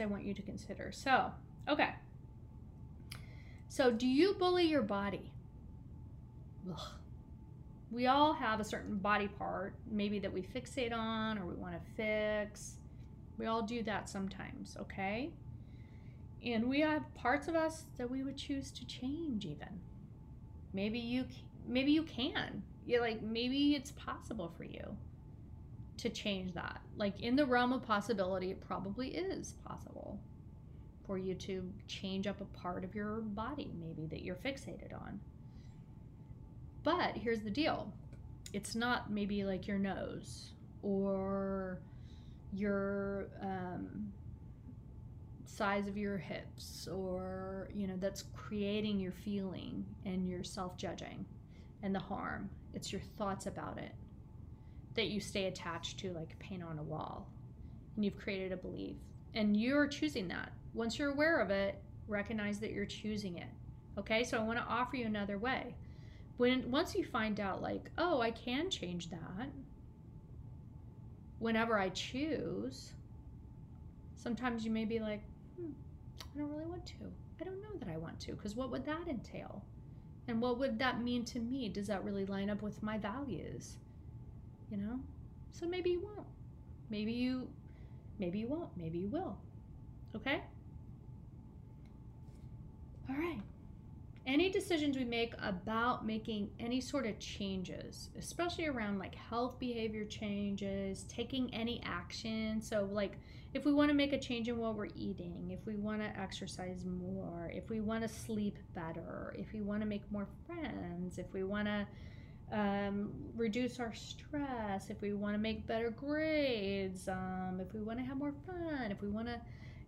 I want you to consider. So do you bully your body? Ugh. We all have a certain body part, maybe that we fixate on or we want to fix. We all do that sometimes, okay? And we have parts of us that we would choose to change even. Maybe you can. You're like, maybe it's possible for you to change that. Like, in the realm of possibility, it probably is possible for you to change up a part of your body maybe that you're fixated on. But here's the deal. It's not maybe like your nose or your size of your hips or, you know, that's creating your feeling and your self-judging and the harm. It's your thoughts about it that you stay attached to, like paint on a wall, and you've created a belief and you're choosing that. Once you're aware of it, recognize that you're choosing it. Okay, so I want to offer you another way. Once you find out, like, oh, I can change that whenever I choose. Sometimes you may be like, I don't really want to. I don't know that I want to, because what would that entail? And what would that mean to me? Does that really line up with my values? You know, so maybe you won't. Maybe you won't. Maybe you will. Okay? All right. Any decisions we make about making any sort of changes, especially around like health behavior changes, taking any action. So like if we want to make a change in what we're eating, if we want to exercise more, if we want to sleep better, if we want to make more friends, if we want to reduce our stress, if we want to make better grades, if we want to have more fun, if we want to,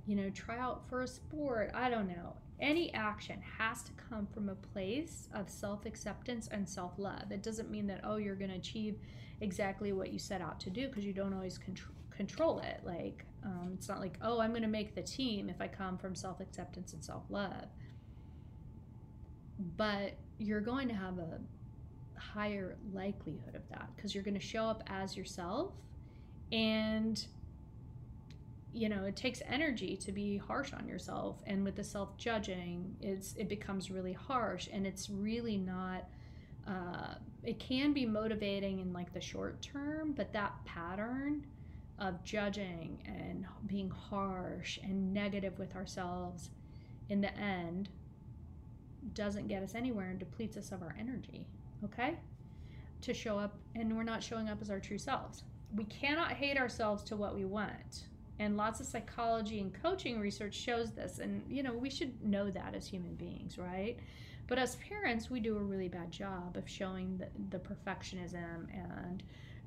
you know, try out for a sport, I don't know. Any action has to come from a place of self-acceptance and self-love. It doesn't mean that, oh, you're going to achieve exactly what you set out to do, because you don't always control it. Like, it's not like, oh, I'm going to make the team if I come from self-acceptance and self-love. But you're going to have a higher likelihood of that, because you're going to show up as yourself. And, you know, it takes energy to be harsh on yourself, and with the self-judging, it becomes really harsh, and it's really not it can be motivating in like the short term, but that pattern of judging and being harsh and negative with ourselves in the end doesn't get us anywhere and depletes us of our energy. Okay, to show up, and we're not showing up as our true selves. We cannot hate ourselves to what we want, and lots of psychology and coaching research shows this, and you know, we should know that as human beings, right? But as parents, we do a really bad job of showing the perfectionism, and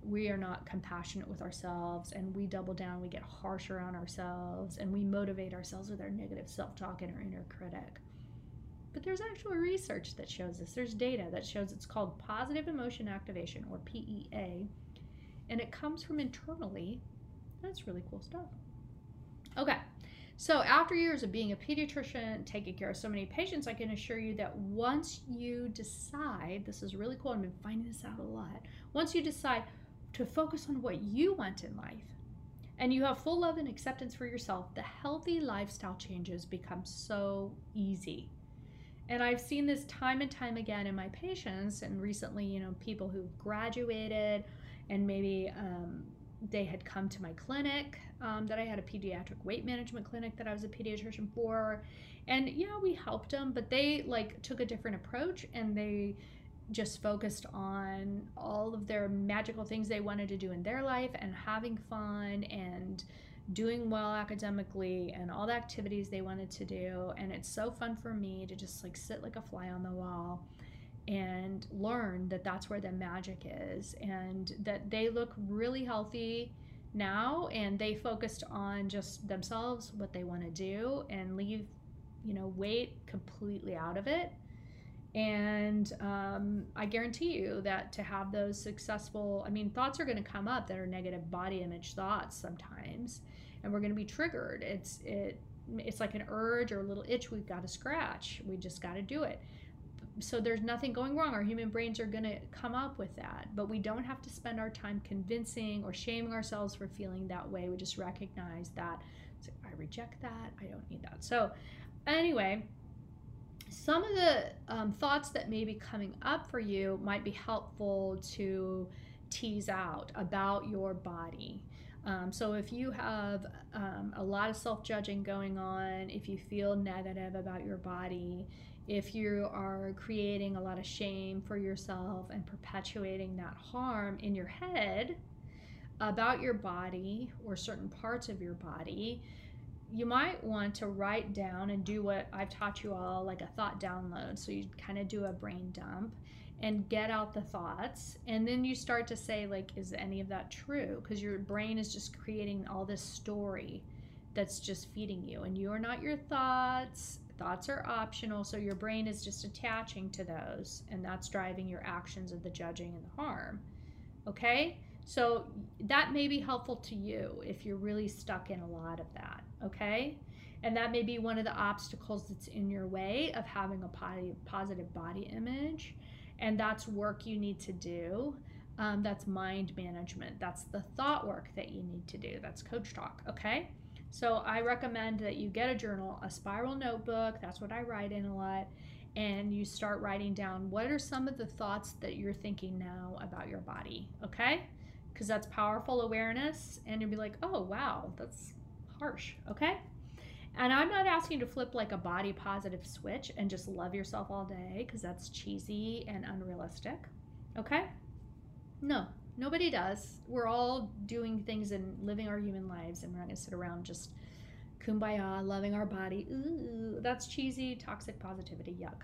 we are not compassionate with ourselves, and we double down, we get harsher on ourselves, and we motivate ourselves with our negative self-talk and our inner critic. But there's actual research that shows this. There's data that shows it's called positive emotion activation, or PEA, and it comes from internally. That's really cool stuff. Okay, so after years of being a pediatrician, taking care of so many patients, I can assure you that once you decide, this is really cool, I've been finding this out a lot, once you decide to focus on what you want in life, and you have full love and acceptance for yourself, the healthy lifestyle changes become so easy. And I've seen this time and time again in my patients, and recently, you know, people who've graduated and maybe they had come to my clinic that I had, a pediatric weight management clinic that I was a pediatrician for. And yeah, we helped them, but they like took a different approach, and they just focused on all of their magical things they wanted to do in their life, and having fun and doing well academically and all the activities they wanted to do. And it's so fun for me to just like sit like a fly on the wall and learn that that's where the magic is, and that they look really healthy now, and they focused on just themselves, what they want to do, and leave, you know, weight completely out of it. And I guarantee you that to have those successful, I mean, thoughts are going to come up that are negative body image thoughts sometimes, and we're going to be triggered. It's like an urge or a little itch we've got to scratch. We just got to do it. So there's nothing going wrong. Our human brains are going to come up with that, but we don't have to spend our time convincing or shaming ourselves for feeling that way. We just recognize that. So I reject that. I don't need that. So anyway, some of the thoughts that may be coming up for you might be helpful to tease out about your body. So if you have a lot of self-judging going on, if you feel negative about your body, if you are creating a lot of shame for yourself and perpetuating that harm in your head about your body or certain parts of your body, you might want to write down and do what I've taught you all, like a thought download. So you kind of do a brain dump and get out the thoughts. And then you start to say, like, is any of that true? Because your brain is just creating all this story that's just feeding you. And you are not your thoughts. Thoughts are optional. So your brain is just attaching to those. And that's driving your actions of the judging and the harm. Okay? So that may be helpful to you if you're really stuck in a lot of that, okay? And that may be one of the obstacles that's in your way of having a positive body image, and that's work you need to do. That's mind management. That's the thought work that you need to do. That's coach talk, okay? So I recommend that you get a journal, a spiral notebook. That's what I write in a lot. And you start writing down, what are some of the thoughts that you're thinking now about your body, okay? Because that's powerful awareness, and you'll be like, oh wow, that's harsh, okay? And I'm not asking you to flip like a body positive switch and just love yourself all day, because that's cheesy and unrealistic, okay? No, nobody does. We're all doing things and living our human lives, and we're not gonna sit around just kumbaya, loving our body. Ooh, that's cheesy, toxic positivity, yuck.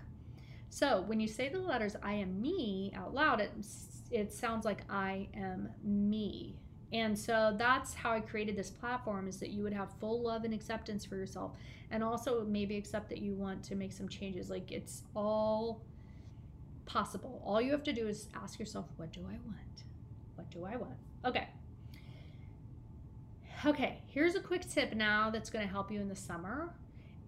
So when you say the letters I am me out loud, it sounds like I am me. And so that's how I created this platform, is that you would have full love and acceptance for yourself, and also maybe accept that you want to make some changes. Like, it's all possible. All you have to do is ask yourself, what do I want? What do I want? Okay. Okay, here's a quick tip now that's going to help you in the summer,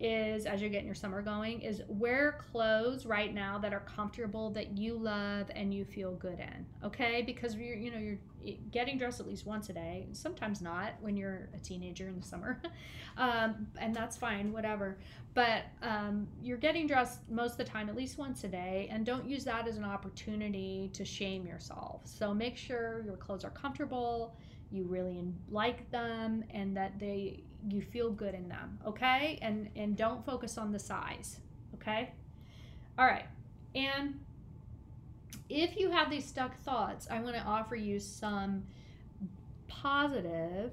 is as you're getting your summer going, is wear clothes right now that are comfortable, that you love and you feel good in, okay? Because you're getting dressed at least once a day, sometimes not when you're a teenager in the summer, and that's fine, whatever, but you're getting dressed most of the time at least once a day, and don't use that as an opportunity to shame yourself. So make sure your clothes are comfortable, you really like them, and that you feel good in them, okay? And don't focus on the size, okay? All right, and if you have these stuck thoughts, I want to offer you some positive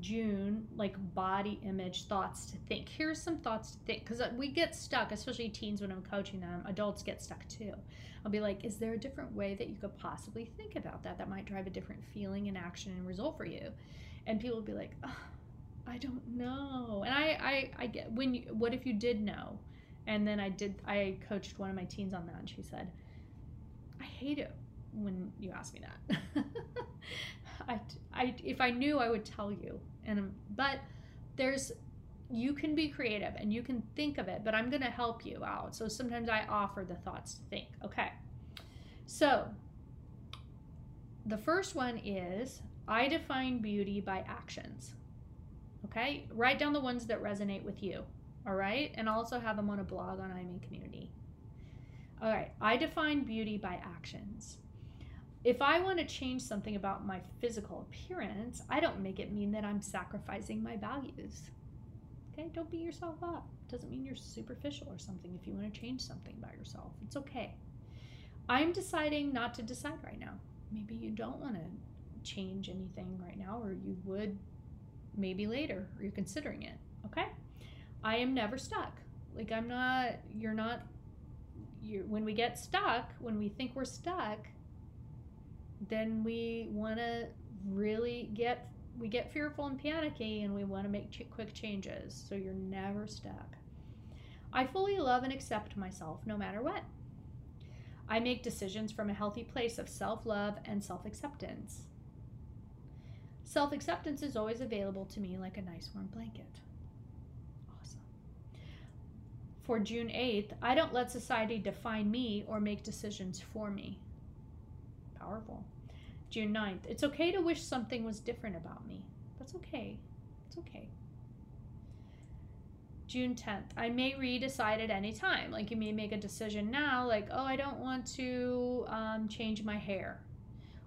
June, like, body image thoughts to think. Here's some thoughts to think, because we get stuck, especially teens when I'm coaching them. Adults get stuck too. I'll be like, is there a different way that you could possibly think about that might drive a different feeling and action and result for you? And people will be like, oh, I don't know. And I get, what if you did know? And then I coached one of my teens on that, and she said, I hate it when you ask me that. If I knew, I would tell you. But you can be creative and you can think of it, but I'm going to help you out. So sometimes I offer the thoughts to think. Okay. So the first one is, I define beauty by actions. Okay. Write down the ones that resonate with you. All right. And also have them on a blog on IME Community. All right. I define beauty by actions. If I want to change something about my physical appearance, I don't make it mean that I'm sacrificing my values. Okay, don't beat yourself up. Doesn't mean you're superficial or something if you want to change something about yourself. It's okay. I'm deciding not to decide right now. Maybe you don't want to change anything right now, or you would maybe later, or you're considering it, okay? I am never stuck. Like, I'm not, you're not, you. When we get stuck, when we think we're stuck, then we want to really get fearful and panicky, and we want to make quick changes. So you're never stuck. I fully love and accept myself no matter what. I make decisions from a healthy place of self-love and self-acceptance. Self-acceptance is always available to me like a nice warm blanket. Awesome. For June 8th, I don't let society define me or make decisions for me. Powerful. June 9th, it's okay to wish something was different about me. That's okay. It's okay. June 10th, I may re-decide at any time. Like, you may make a decision now, like, oh, I don't want to change my hair.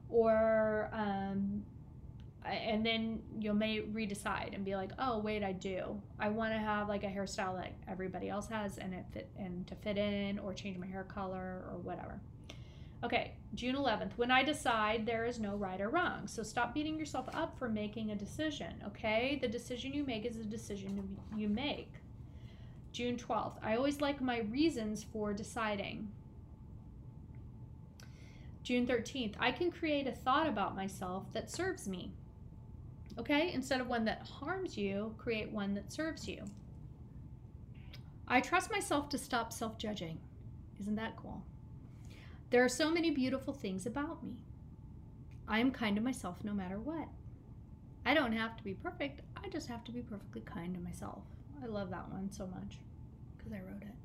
Or, and then you may re-decide and be like, oh, wait, I do. I want to have like a hairstyle that everybody else has and to fit in, or change my hair color or whatever. Okay, June 11th, when I decide, there is no right or wrong. So stop beating yourself up for making a decision, okay? The decision you make is the decision you make. June 12th, I always like my reasons for deciding. June 13th, I can create a thought about myself that serves me, okay? Instead of one that harms you, create one that serves you. I trust myself to stop self-judging. Isn't that cool? There are so many beautiful things about me. I am kind to myself no matter what. I don't have to be perfect. I just have to be perfectly kind to myself. I love that one so much because I wrote it.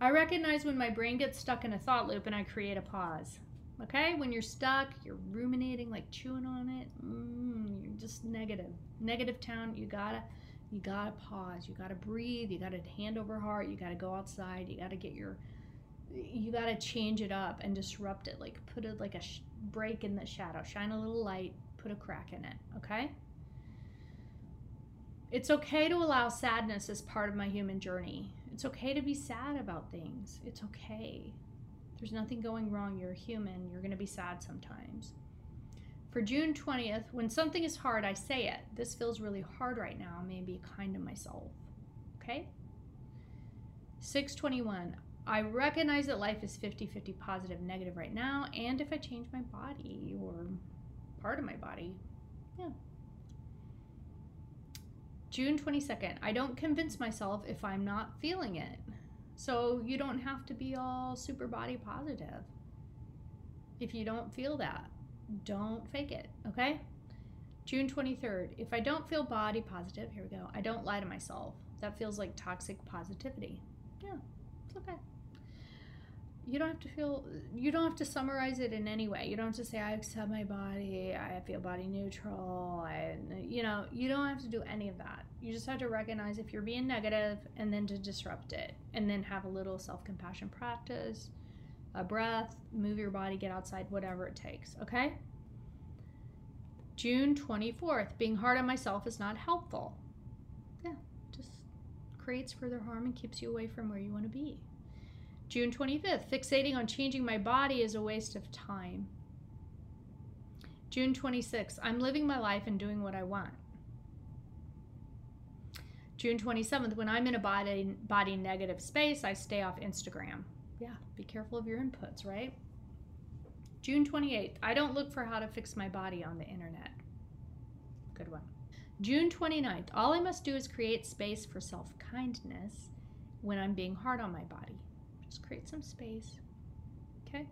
I recognize when my brain gets stuck in a thought loop and I create a pause. Okay? When you're stuck, you're ruminating, like chewing on it. You're just negative. Negative town. You gotta pause. You gotta breathe. You gotta hand over heart. You gotta go outside. You gotta you gotta change it up and disrupt it. Like, put it like a break in the shadow, shine a little light, put a crack in it, okay? It's okay to allow sadness as part of my human journey. It's okay to be sad about things. It's okay. There's nothing going wrong. You're human. You're gonna be sad sometimes. For June 20th, when something is hard, I say it. This feels really hard right now. May be kind to myself, okay? 6/21. I recognize that life is 50-50 positive, negative right now, and if I change my body or part of my body, yeah. June 22nd, I don't convince myself if I'm not feeling it. So you don't have to be all super body positive. If you don't feel that, don't fake it, okay? June 23rd, if I don't feel body positive, here we go, I don't lie to myself. That feels like toxic positivity, yeah. Okay. You don't have to summarize it in any way. You don't have to say, I accept my body, I feel body neutral, you don't have to do any of that. You just have to recognize if you're being negative and then to disrupt it, and then have a little self-compassion practice, a breath, move your body, get outside, whatever it takes, okay? June 24th, being hard on myself is not helpful. Creates further harm and keeps you away from where you want to be. June 25th, fixating on changing my body is a waste of time. June 26th, I'm living my life and doing what I want. June 27th, when I'm in a body negative space, I stay off Instagram. Yeah, be careful of your inputs, right? June 28th, I don't look for how to fix my body on the internet. Good one. June 29th, all I must do is create space for self-kindness when I'm being hard on my body. Just create some space, okay?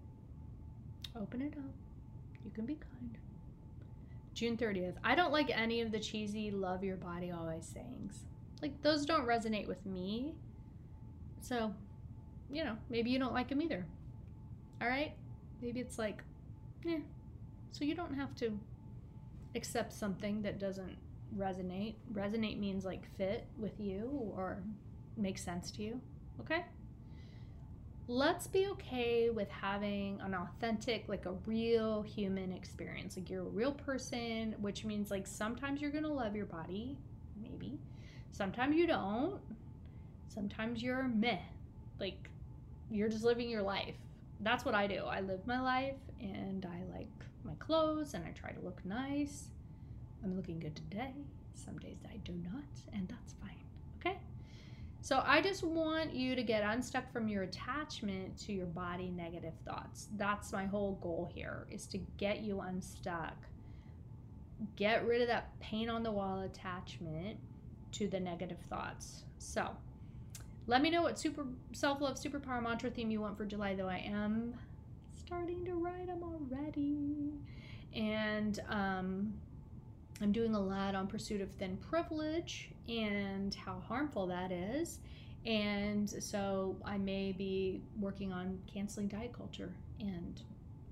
Open it up. You can be kind. June 30th, I don't like any of the cheesy love your body always sayings. Like, those don't resonate with me. So, maybe you don't like them either. All right? Maybe it's like, yeah. So you don't have to accept something that doesn't resonate. Resonate means like fit with you or make sense to you, okay? let's be okay with having an authentic, like a real human experience. Like, you're a real person, which means like sometimes you're gonna love your body, maybe. Sometimes you don't. Sometimes you're meh. Like, you're just living your life. That's what I do. I live my life and I like my clothes and I try to look nice. I'm looking good today. Some days I do not, and that's fine, okay? So I just want you to get unstuck from your attachment to your body negative thoughts. That's my whole goal here, is to get you unstuck. Get rid of that paint on the wall attachment to the negative thoughts. So let me know what super self-love superpower mantra theme you want for July, though I am starting to write them already. And I'm doing a lot on pursuit of thin privilege and how harmful that is. And so I may be working on canceling diet culture, and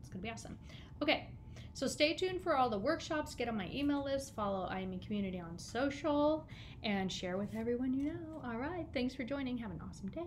it's gonna be awesome. Okay, so stay tuned for all the workshops, get on my email list, follow IME Community on social, and share with everyone you know. All right, thanks for joining. Have an awesome day.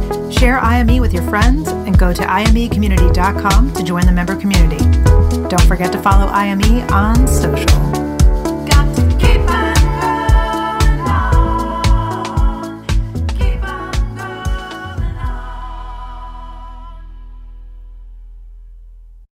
Share IME with your friends and go to imecommunity.com to join the member community. Don't forget to follow IME on social.